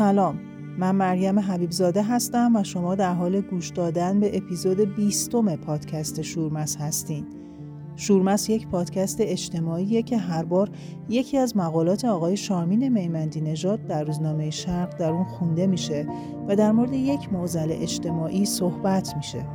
سلام، من مریم حبیبزاده هستم و شما در حال گوش دادن به اپیزود 20 پادکست شورمس هستین. شورمس یک پادکست اجتماعیه که هر بار یکی از مقالات آقای شارمین میمندینژاد در روزنامه شرق در اون خونده میشه و در مورد یک معضل اجتماعی صحبت میشه.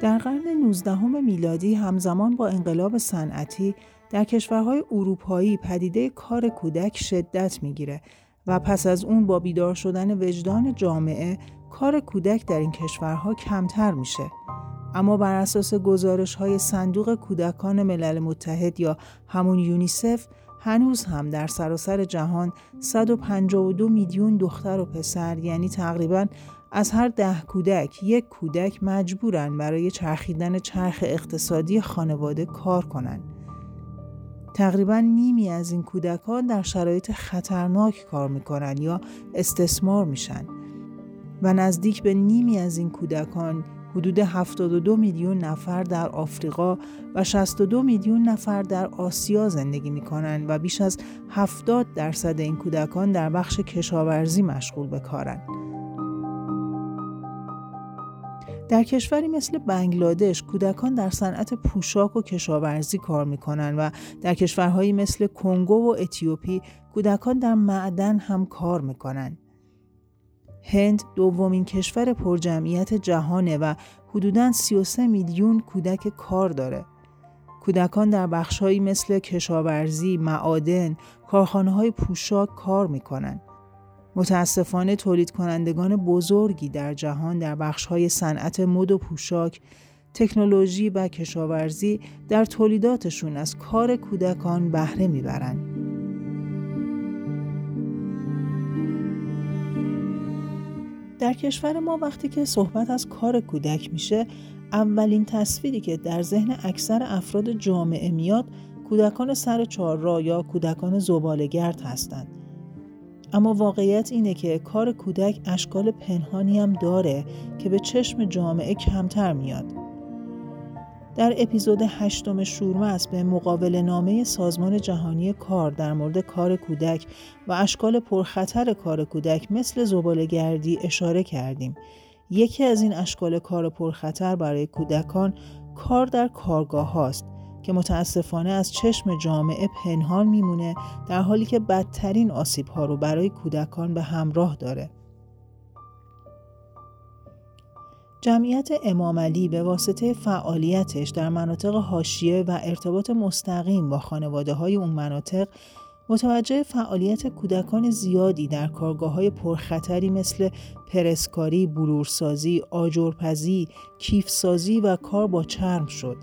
در قرن 19 میلادی همزمان با انقلاب صنعتی در کشورهای اروپایی پدیده کار کودک شدت میگیره و پس از اون با بیدار شدن وجدان جامعه کار کودک در این کشورها کمتر میشه. اما بر اساس گزارش‌های صندوق کودکان ملل متحد یا همون یونیسف هنوز هم در سراسر جهان 152 میلیون دختر و پسر، یعنی تقریباً از هر 10 کودک یک کودک، مجبورن برای چرخیدن چرخ اقتصادی خانواده کار کنن. تقریباً نیمی از این کودکان در شرایط خطرناک کار میکنن یا استثمار میشن و نزدیک به نیمی از این کودکان، حدود 72 میلیون نفر، در آفریقا و 62 میلیون نفر در آسیا زندگی میکنن و بیش از 70% این کودکان در بخش کشاورزی مشغول به کارن. در کشوری مثل بنگلادش کودکان در صنعت پوشاک و کشاورزی کار میکنن و در کشورهایی مثل کنگو و اتیوپی کودکان در معدن هم کار میکنن. هند دومین کشور پرجمعیت جهانه و حدوداً 33 میلیون کودک کار داره. کودکان در بخشهایی مثل کشاورزی، معادن، کارخانه‌های پوشاک کار میکنن. متاسفانه تولید کنندگان بزرگی در جهان در بخش‌های صنعت مد و پوشاک، تکنولوژی و کشاورزی در تولیداتشون از کار کودکان بهره میبرند. در کشور ما وقتی که صحبت از کار کودک میشه، اولین تصویری که در ذهن اکثر افراد جامعه میاد، کودکان سر چهارراه یا کودکان زباله‌گرد هستند. اما واقعیت اینه که کار کودک اشکال پنهانی هم داره که به چشم جامعه کمتر میاد. در اپیزود 8 شورمس به مقاوله‌نامه سازمان جهانی کار در مورد کار کودک و اشکال پرخطر کار کودک مثل زباله‌گردی اشاره کردیم. یکی از این اشکال کار پرخطر برای کودکان کار در کارگاه هاست که متاسفانه از چشم جامعه پنهان میمونه، در حالی که بدترین آسیب‌ها رو برای کودکان به همراه داره. جمعیت امام علی به واسطه فعالیتش در مناطق حاشیه و ارتباط مستقیم با خانواده‌های اون مناطق، متوجه فعالیت کودکان زیادی در کارگاه‌های پرخطری مثل پرسکاری، بلورسازی، آجرپزی، کیفسازی و کار با چرم شد.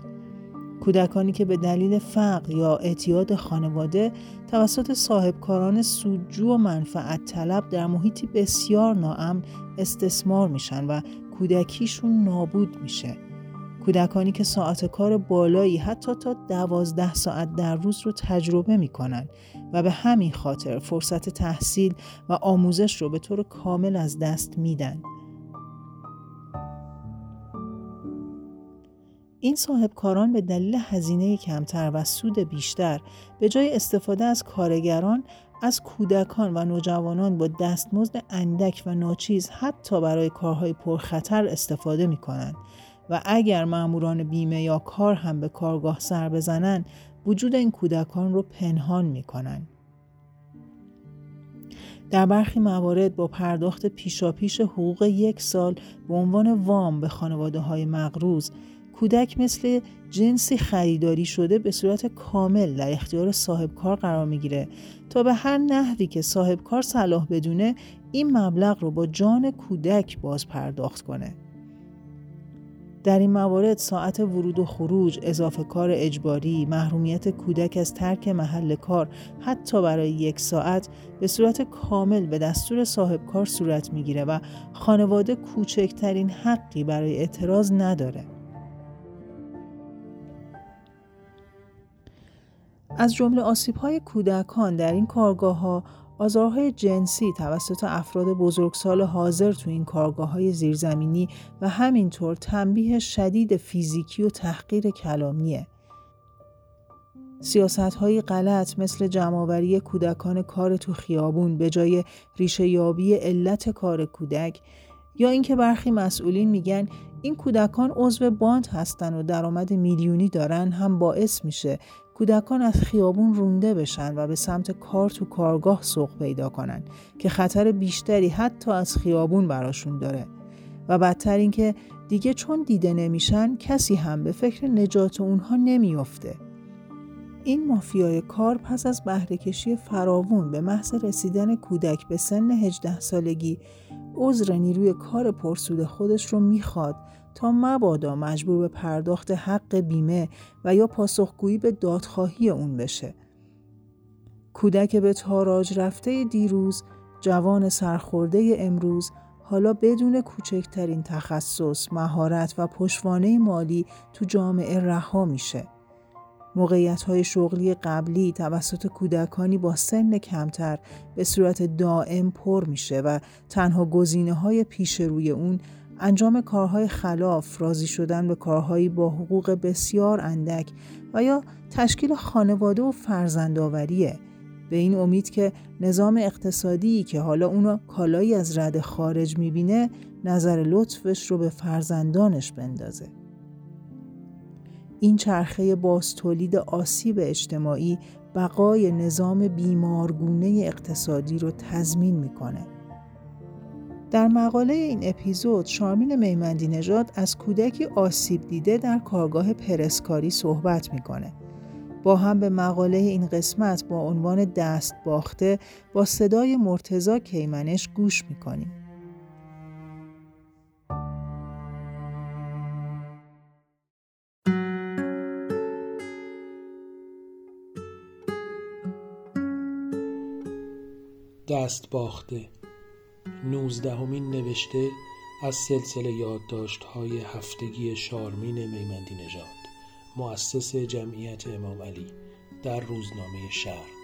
کودکانی که به دلیل فقر یا اعتیاد خانواده توسط صاحبکاران سودجو و منفعت طلب در محیطی بسیار ناامن استثمار میشن و کودکیشون نابود میشه. کودکانی که ساعت کار بالایی حتی تا 12 ساعت در روز رو تجربه میکنن و به همین خاطر فرصت تحصیل و آموزش رو به طور کامل از دست میدن. این صاحبکاران به دلیل هزینه کمتر و سود بیشتر، به جای استفاده از کارگران، از کودکان و نوجوانان با دستمزد اندک و ناچیز حتی برای کارهای پرخطر استفاده می کنند و اگر ماموران بیمه یا کار هم به کارگاه سر بزنند، وجود این کودکان رو پنهان می کنند. در برخی موارد با پرداخت پیشاپیش حقوق 1 سال به عنوان وام به خانواده‌های مقروض، کودک مثل جنسی خریداری شده به صورت کامل در اختیار صاحبکار قرار میگیره تا به هر نحوی که صاحبکار صلاح بدونه این مبلغ رو با جان کودک باز پرداخت کنه. در این موارد ساعت ورود و خروج، اضافه کار اجباری، محرومیت کودک از ترک محل کار حتی برای 1 ساعت به صورت کامل به دستور صاحبکار صورت میگیره و خانواده کوچکترین حقی برای اعتراض نداره. از جمله آسیب‌های کودکان در این کارگاه‌ها، آزارهای جنسی توسط افراد بزرگسال حاضر تو این کارگاه‌های زیرزمینی و همینطور تنبیه شدید فیزیکی و تحقیر کلامیه. سیاست‌های غلط مثل جمع‌آوری کودکان کار تو خیابون به جای ریشه‌یابی علت کار کودک، یا اینکه برخی مسئولین میگن این کودکان عضو باند هستن و درآمد میلیونی دارن، هم باعث میشه کودکان از خیابون رونده بشن و به سمت کار تو کارگاه سوق پیدا کنن که خطر بیشتری حتی از خیابون براشون داره. و بدتر این که دیگه چون دیده نمیشن کسی هم به فکر نجات اونها نمیفته. این مافیای کار پس از بهره‌کشی فراوون به محض رسیدن کودک به سن 18 سالگی عذر نیروی کار پرسود خودش رو میخواد تا مبادا مجبور به پرداخت حق بیمه و یا پاسخگویی به دادخواهی اون بشه. کودک به تاراج رفته دیروز، جوان سرخورده امروز، حالا بدون کوچکترین تخصص، مهارت و پشتوانه مالی تو جامعه رها میشه. موقعیت‌های شغلی قبلی توسط کودکانی با سن کمتر به صورت دائم پر میشه و تنها گزینه‌های پیش روی اون انجام کارهای خلاف، راضی شدن به کارهایی با حقوق بسیار اندک و یا تشکیل خانواده و فرزندآوریه، به این امید که نظام اقتصادی که حالا اونو کالایی از رد خارج میبینه نظر لطفش رو به فرزندانش بندازه. این چرخه بازتولید آسیب اجتماعی بقای نظام بیمارگونه اقتصادی رو تضمین میکنه. در مقاله این اپیزود شارمین میمندینژاد از کودکی آسیب دیده در کارگاه پرسکاری صحبت میکنه. با هم به مقاله این قسمت با عنوان دست باخته با صدای مرتضی کیمنش گوش میکنیم. دست باخته، 19 نوشته از سلسله یادداشت‌های هفتگی شارمین میمندینژاد، مؤسس جمعیت امام علی، در روزنامه شرق.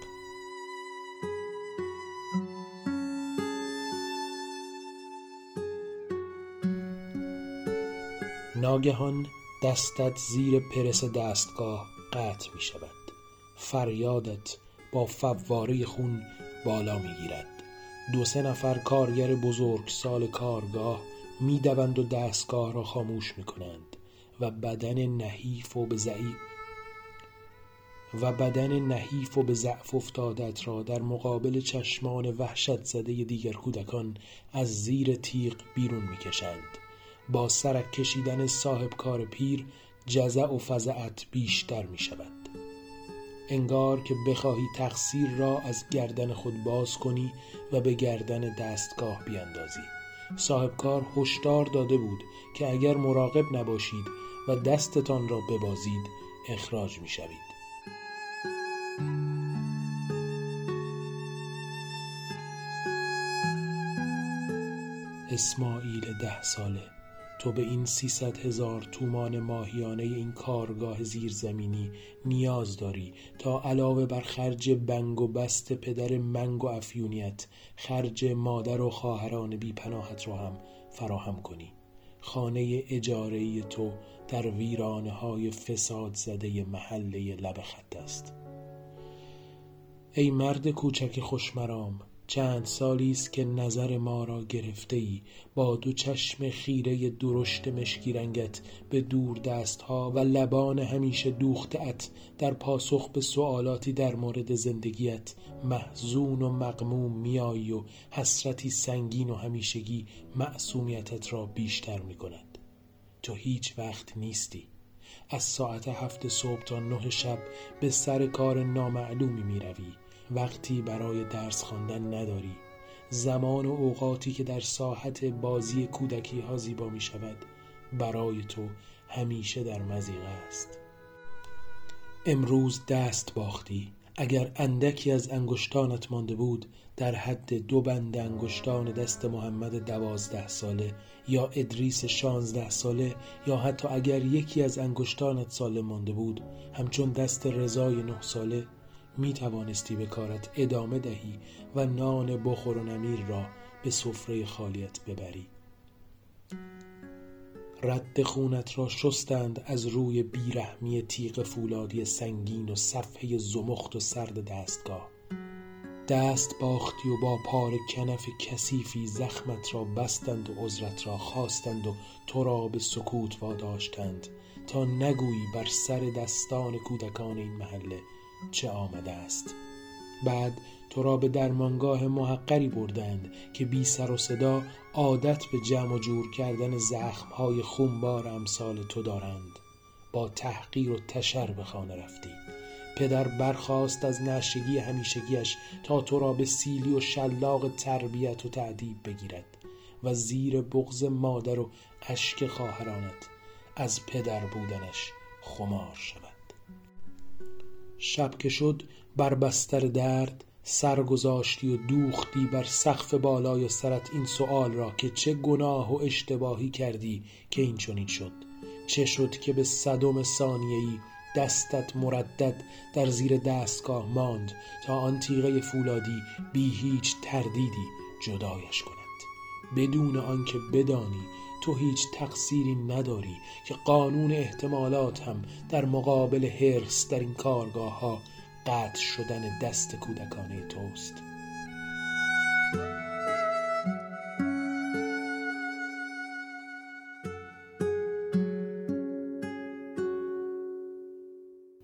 ناگهان دستت زیر پرس دستگاه قطع می شود. فریادت با فواره خون بالا می گیرد. 2-3 کارگر بزرگ سال کارگاه می دوند و دستگاه را خاموش می کنند و بدن نحیف و به ضعف افتادت را در مقابل چشمان وحشت زده دیگر کودکان از زیر تیغ بیرون می کشند. با سرک کشیدن صاحب کار پیر جزع و فزعت بیشتر می شود. انگار که بخواهی تقصیر را از گردن خود باز کنی و به گردن دستگاه بیاندازی. صاحبکار هشدار داده بود که اگر مراقب نباشید و دستتان را ببازید اخراج می شوید. اسماعیل 10 تو به این 300,000 تومان ماهیانه این کارگاه زیرزمینی نیاز داری تا علاوه بر خرج بنگ و بست پدر منگ و افیونیت، خرج مادر و خواهران بی پناهت را هم فراهم کنی. خانه اجاره‌ای تو در ویرانه‌های فساد زده محله لب خط است. ای مرد کوچک خوشمرام، چند سالی است که نظر ما را گرفته‌ای. با 2 خیره درشت مشکی رنگت به دور دستها و لبان همیشه دوخته‌ات در پاسخ به سوالاتی در مورد زندگیت محزون و مغموم میایی و حسرتی سنگین و همیشگی معصومیتت را بیشتر می‌کند. تو هیچ وقت نیستی. از ساعت 7 صبح تا 9 شب به سر کار نامعلومی می‌روی. وقتی برای درس خواندن نداری. زمان و اوقاتی که در ساحت بازی کودکی ها زیبا می شود برای تو همیشه در مضیقه است. امروز دست باختی. اگر اندکی از انگشتانت مانده بود در حد 2 انگشتان دست محمد 12 یا ادریس 16 یا حتی اگر یکی از انگشتانت سالم مانده بود همچون دست رضای 9 می توانستی به کارت ادامه دهی و نان بخور و نمیر را به سفره خالیت ببری. رد خونت را شستند از روی بیرحمی تیغ فولادی سنگین و صفحه زمخت و سرد دستگاه. دست باختی و با پار کنف کثیفی زخمت را بستند و عذرت را خواستند و تو را به سکوت واداشتند تا نگویی بر سر دستان کودکان این محله چه آمده است. بعد تو را به درمانگاه محقری بردند که بی سر و صدا عادت به جمع و جور کردن زخمهای خونبار امثال تو دارند. با تحقیر و تشر به خانه رفتی. پدر برخاست از نشگی همیشگیش تا تو را به سیلی و شلاق تربیت و تأدیب بگیرد و زیر بغض مادر و اشک خواهرانت از پدر بودنش خمار شود. شب که شد بر بستر درد سرگذاشتی و دوختی بر سقف بالای سرت این سؤال را که چه گناه و اشتباهی کردی که این چنین شد. چه شد که به صدم ثانیه‌ای دستت مردد در زیر دستگاه ماند تا آن تیغه فولادی بی هیچ تردیدی جدایش کند، بدون آنکه بدانی تو هیچ تقصیری نداری که قانون احتمالات هم در مقابل حرص در این کارگاه ها قطع شدن دست کودکانه توست.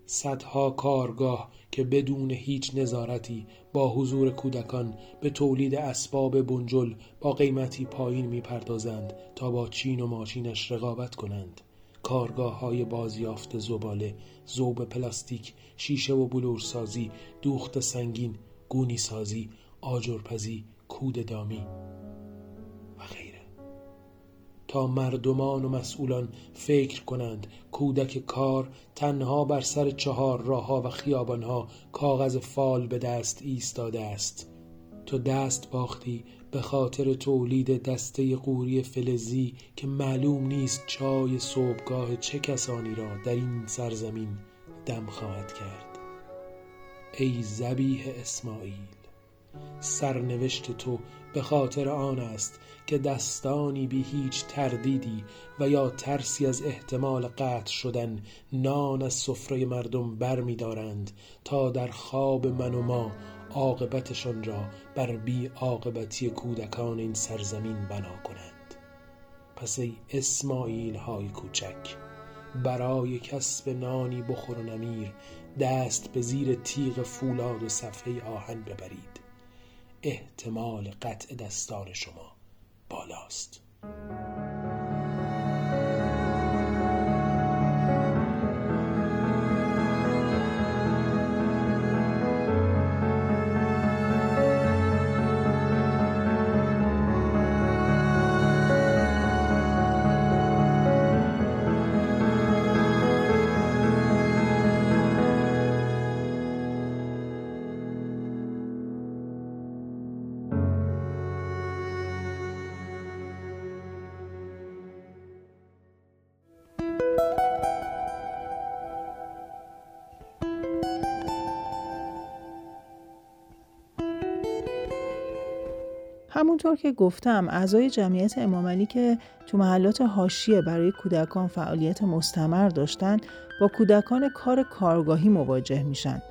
صدها کارگاه که بدون هیچ نظارتی با حضور کودکان به تولید اسباب بنجل با قیمتی پایین می‌پردازند تا با چین و ماشینش رقابت کنند. کارگاه‌های بازیافت زباله، ذوب پلاستیک، شیشه و بلورسازی، دوخت سنگین، گونی‌سازی، آجرپزی، کوددامی و غیره. تا مردمان و مسئولان فکر کنند کودک کار تنها بر سر چهار راه‌ها و خیابان‌ها کاغذ فال به دست ایستاده است. تو دست باختی به خاطر تولید دسته قوری فلزی که معلوم نیست چای صبحگاه چه کسانی را در این سرزمین دم خواهد کرد. ای ذبیح اسماعیل، سرنوشت تو به خاطر آن است که دستانی بی هیچ تردیدی و یا ترسی از احتمال قطع شدن نان از سفره مردم برمی دارند تا در خواب من و ما عاقبتشان را بر بی عاقبتی کودکان این سرزمین بنا کنند. پس ای اسماعیل های کوچک، برای کسب نانی بخور و نمیر دست به زیر تیغ فولاد و صفحه آهن ببرید. احتمال قطع دستان شما بالاست. همونطور که گفتم اعضای جمعیت امام علی که تو محلات حاشیه برای کودکان فعالیت مستمر داشتن با کودکان کار کارگاهی مواجه میشن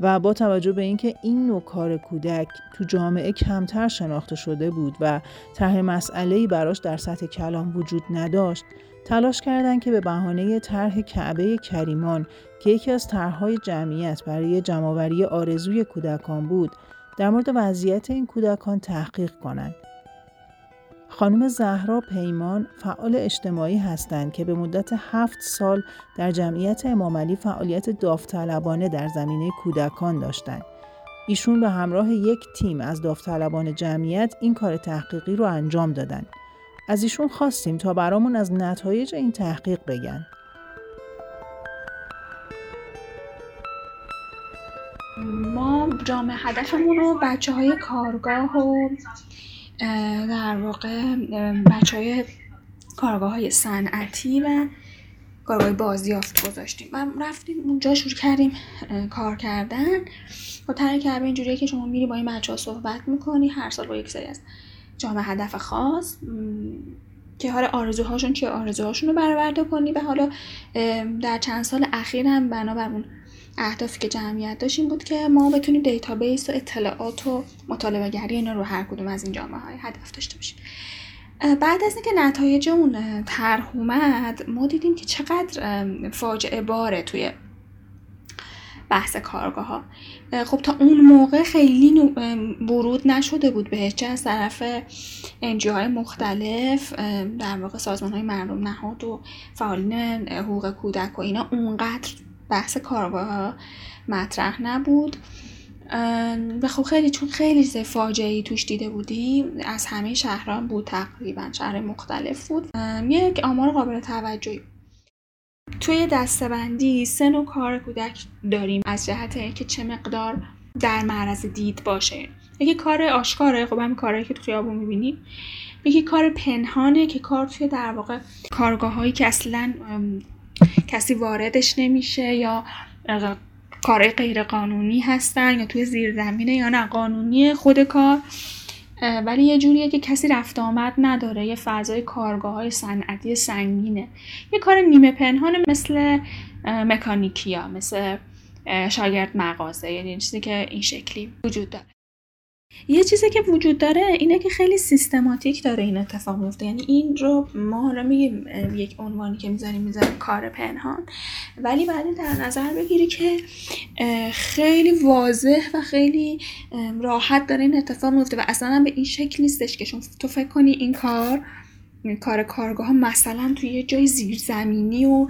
و با توجه به اینکه این نوع کار کودک تو جامعه کمتر شناخته شده بود و طرح مسئله‌ای براش در سطح کلام وجود نداشت، تلاش کردند که به بهانه طرح کعبه کریمان که یکی از طرح‌های جمعیت برای جمع‌آوری آرزوی کودکان بود، در مورد وضعیت این کودکان تحقیق کنند. خانم زهرا پیمان فعال اجتماعی هستند که به مدت 7 سال در جمعیت امام علی فعالیت داوطلبانه در زمینه کودکان داشتند. ایشون به همراه یک تیم از داوطلبان جمعیت این کار تحقیقی رو انجام دادن. از ایشون خواستیم تا برامون از نتایج این تحقیق بگن. ما جامعه هدفمون رو بچه‌های کارگاه و در واقع بچه‌های کارگاه‌های صنعتی و کارگاه بازیافت گذاشتیم و رفتیم اونجا شروع کردیم کار کردن. با طرح کعبه اینجوریه که شما میری با این بچه‌ها صحبت می‌کنی، هر سال با یک سری از جامعه هدف خاص که حالا آرزوهاشون چیه، آرزوهاشون رو برآورده کنی و حالا در چند سال اخیر هم بنابر اون اهدافی که جمعیت داشت این بود که ما بتونیم دیتابیس و اطلاعات و مطالبه گری اینا رو هر کدوم از این جامعه‌های هدف داشته باشیم. بعد از اینکه نتایج اون طرح اومد ما دیدیم که چقدر فاجعه باره توی بحث کارگاه ها. خب تا اون موقع خیلی ورود نشده بود بهش، چه از طرف NGO های مختلف، در واقع سازمان های مردم نهاد و فعالین حقوق کودک و اینا اونقدر بحث کارگاه ها مطرح نبود و خب خیلی چون خیلی فاجعه‌ای توش دیده بودیم، از همه شهران بود، تقریبا شهر مختلف بود، یک آمار قابل توجهی. توی دسته‌بندی سه نوع کار کودک داریم از جهت اینکه چه مقدار در معرض دید باشه. یکی کار آشکاره، خب همین کارهایی که تو خیابون می‌بینی. یکی کار پنهانه که کار توی در واقع کارگاه‌هایی که اصلاً کسی واردش نمیشه یا کارهای غیر قانونی هستن یا توی زیرزمینه یا ناقانونی خود کار، ولی یه جوریه که کسی رفت آمد نداره، یه فضای کارگاه‌های صنعتی سنگینه. یه کار نیمه پنهانه مثل مکانیکیا، مثل شاگرد مغازه، یعنی چیزی که این شکلی وجود داره. یه چیزی که وجود داره اینه که خیلی سیستماتیک داره این اتفاق میفته، یعنی این رو ما حالا میگیم یک عنوانی که میذاریم کار پنهان، ولی بعد در نظر بگیری که خیلی واضح و خیلی راحت داره این اتفاق میفته و اصلا به این شکل نیستش که چون تو فکر کنی این کار کارگاه ها مثلا توی یه جای زیرزمینی و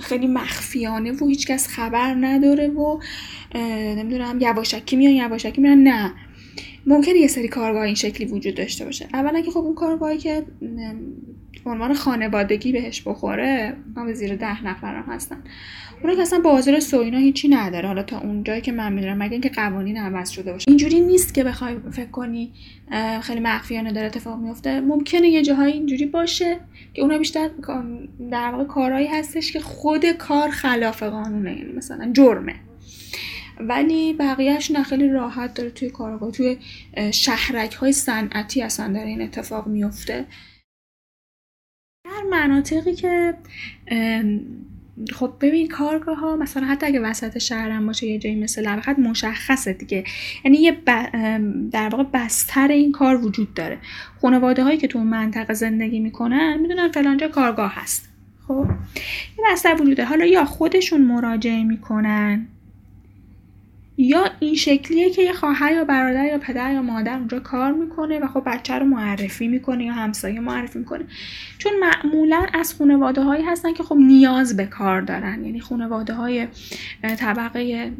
خیلی مخفیانه و هیچکس خبر نداره و نمیدونم یواشکی میان یواشکی میرن، نه، ممکنه یه سری کارگاه این شکلی وجود داشته باشه. اولا که خب اون کارگاهی که عنوان خانوادگی بهش بخوره، ما زیر 10 نفر هم هستن، اونا که اصلا بازار سوینا هیچی نداره. حالا تا اونجایی که من میدونم، مگه اینکه قوانین عوض شده باشه، اینجوری نیست که بخوای فکر کنی خیلی مخفیانه داره اتفاق میفته. ممکنه یه جاهای اینجوری باشه که اونا بیشتر در واقع کارهایی هستش که خود کار خلاف قانونه، یعنی مثلا جرمه، ولی بقیهش نه، خیلی راحت داره توی کارگاه، توی شهرک‌های صنعتی اصلا داره این اتفاق میفته. در مناطقی که خب ببین کارگاه ها مثلا حتی اگه وسط شهر هم باشه، یه جایی مثل لبخند مشخصه دیگه، یعنی یه در واقع بستر این کار وجود داره. خانواده هایی که تو منطقه زندگی میکنن میدونن فلانجا کارگاه هست، خب یه بستر وجود داره. حالا یا خودشون مراجعه میکنن یا این شکلیه که یه خواهر یا برادر یا پدر یا مادر اونجا کار میکنه و خب بچه رو معرفی میکنه یا همسایه معرفی میکنه، چون معمولا از خانواده هایی هستن که خب نیاز به کار دارن، یعنی خانواده های طبقه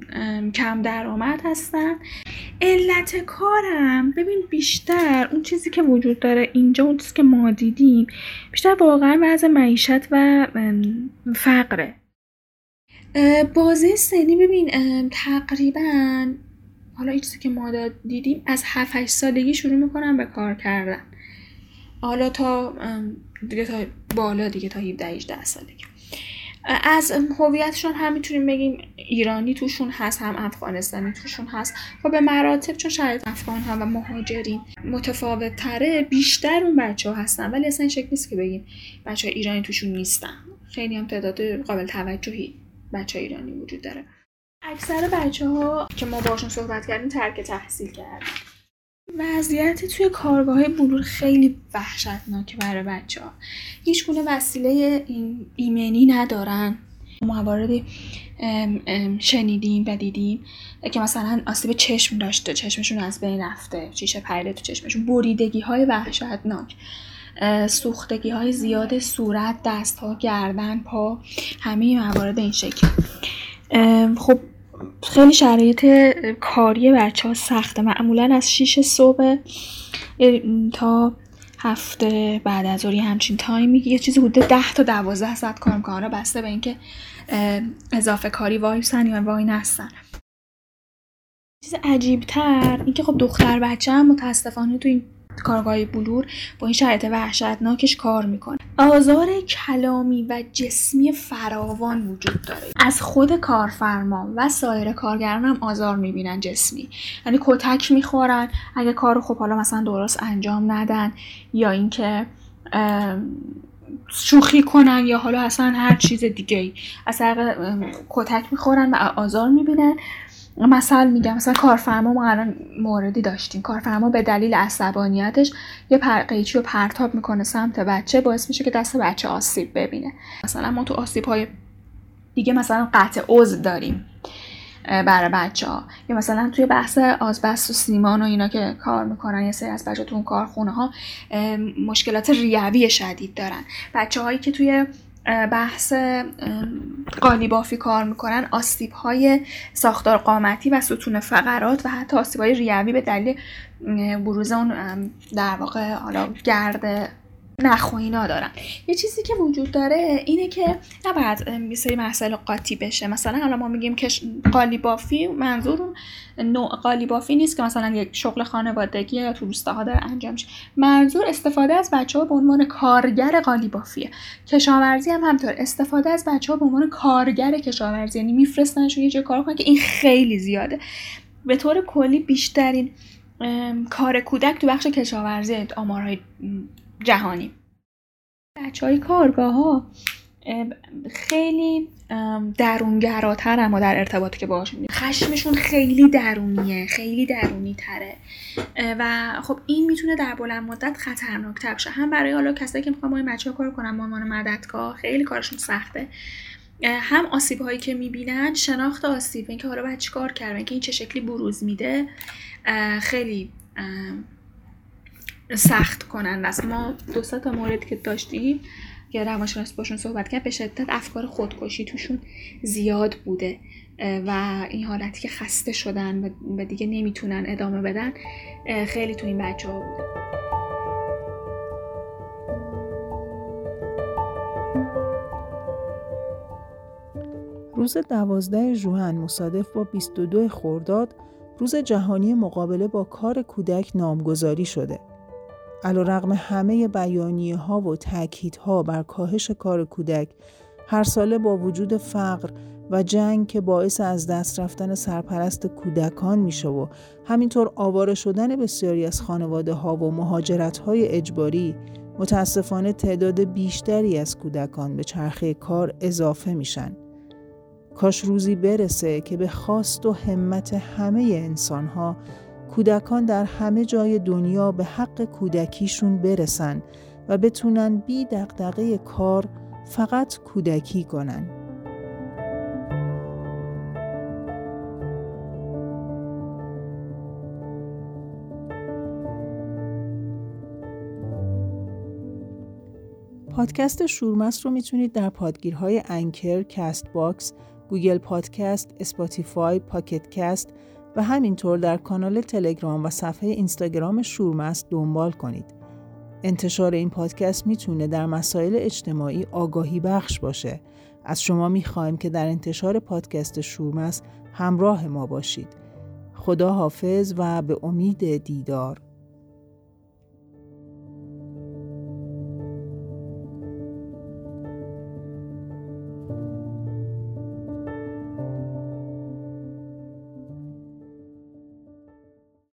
کم درآمد هستن. علت کارم ببین بیشتر اون چیزی که وجود داره اینجا، اون چیزی که ما دیدیم بیشتر واقعا وضع معیشت و فقره. بازه سنی ببین تقریبا حالا این چیزی که ما دیدیم از 7-8 سالگی شروع میکنن به کار کردن، حالا تا دیگه تا بالا دیگه تا 17-18 سالگی. از هویتشون هم میتونیم بگیم ایرانی توشون هست، هم افغانستانی توشون هست و به مراتب چون شرایط افغان ها و مهاجرین متفاوت تره بیشتر اون بچه ها هستن، ولی اصلا این شکل نیست که بگیم بچه ایرانی توشون نیستن، خیلی هم تعداد قابل توجهی بچه ایرانی وجود داره. اکثر بچه ها که ما باشون صحبت کردیم ترک تحصیل کردن. وضعیت توی کارگاه های بلور خیلی وحشتناکه برای بچه ها، هیچ گونه وسیله ایمنی ندارن. مواردی شنیدیم و دیدیم که مثلا آسیب چشم داشته، چشمشون از بین رفته، شیشه پریده تو چشمشون، بریدگی های وحشتناک، سوختگی های زیاد صورت، دست ها، گردن، پا، همه موارد این شکل. خب خیلی شرایط کاری بچه ها سخته، معمولا از 6 صبح تا 7 بعد از ظهری همچین تایمی، یه چیزی حدود 10 تا 12 ساعت کار میکنن، را بسته به اینکه اضافه کاری وایسن یا وای نستن. چیز عجیب تر این که خب دختر بچه هم متاسفانه تو این کارگاه بلور با این شرایط وحشتناکش کار میکنه. آزار کلامی و جسمی فراوان وجود داره، از خود کارفرما و سایر کارگران هم آزار میبینن جسمی، یعنی کتک میخورن اگه کارو خب حالا مثلا درست انجام ندن، یا اینکه شوخی کنن یا حالا اصلا هر چیز دیگه‌ای اثر کتک میخورن و آزار میبینن. مثلا میگم مثلا کارفرما، ما الان موردی داشتیم، کارفرما به دلیل عصبانیتش یه قیچی رو پرتاب میکنه سمت بچه، باعث میشه که دست بچه آسیب ببینه. مثلا ما تو آسیب‌های دیگه مثلا قطع عضو داریم برای بچه‌ها، یا مثلا توی بحث آزبست و سیمان و اینا که کار میکنن یه سری از بچه‌ها تو اون کارخونه ها مشکلات ریوی شدید دارن. بچه‌هایی که توی بحث قالیبافی کار میکنن آسیب‌های ساختار قامتی و ستون فقرات و حتی آسیب‌های ریوی به دلیل بروز اون در واقع حالا گرد نخوینا دارن. یه چیزی که وجود داره اینه که نباید یه سری مسئله قاطی بشه. مثلا حالا ما میگیم که قالیبافی، منظور اون نوع قالیبافی نیست که مثلا یک شغل خانوادگی یا تو روستاها داره انجام میشه، منظور استفاده از بچه‌ها به عنوان کارگر قالیبافیه. کشاورزی هم همطور، استفاده از بچه‌ها به عنوان کارگر کشاورزی، یعنی میفرستنشون یه جای کار کنن، که این خیلی زیاده. به طور کلی بیشترین کار کودک تو بخش کشاورزی، آمارهای جهانی. بچه‌های کارگاه‌ها خیلی درونگراتر، اما در ارتباطی که باهاشون، خشمشون خیلی درونیه، خیلی درونی تره و خب این میتونه در بلند مدت خطرناک‌تر بشه. هم برای حالا کسایی که میخوان با این بچه‌ها کار کنن، مامان مددکار خیلی کارشون سخته. هم آسیب‌هایی که می‌بینن، شناخت آسیب، اینکه حالا بعد چیکار کردن، که این چه شکلی بروز میده، خیلی سخت کننده است. ما دو سه تا مورد که داشتیم که روانشناس باشون صحبت کرد، به شدت افکار خودکشی توشون زیاد بوده و این حالتی که خسته شدن و دیگه نمیتونن ادامه بدن خیلی تو این بچه‌ها بوده. روز 12 ژوئن مصادف با 22 خرداد روز جهانی مقابله با کار کودک نامگذاری شده. علی‌رغم همه بیانیه‌ها و تأکیدها بر کاهش کار کودک، هر ساله با وجود فقر و جنگ که باعث از دست رفتن سرپرست کودکان میشه و همینطور آواره شدن بسیاری از خانواده‌ها و مهاجرت‌های اجباری، متأسفانه تعداد بیشتری از کودکان به چرخه کار اضافه میشن. کاش روزی برسه که به خواست و همت همه انسان‌ها، کودکان در همه جای دنیا به حق کودکیشون برسن و بتونن بی دغدغه کار فقط کودکی کنن. پادکست شورمست رو میتونید در پادگیرهای انکر، کست باکس، گوگل پادکست، اسپاتیفای، پاکت کست و همینطور در کانال تلگرام و صفحه اینستاگرام شورمست دنبال کنید. انتشار این پادکست میتونه در مسائل اجتماعی آگاهی بخش باشه. از شما میخوایم که در انتشار پادکست شورمست همراه ما باشید. خدا حافظ و به امید دیدار.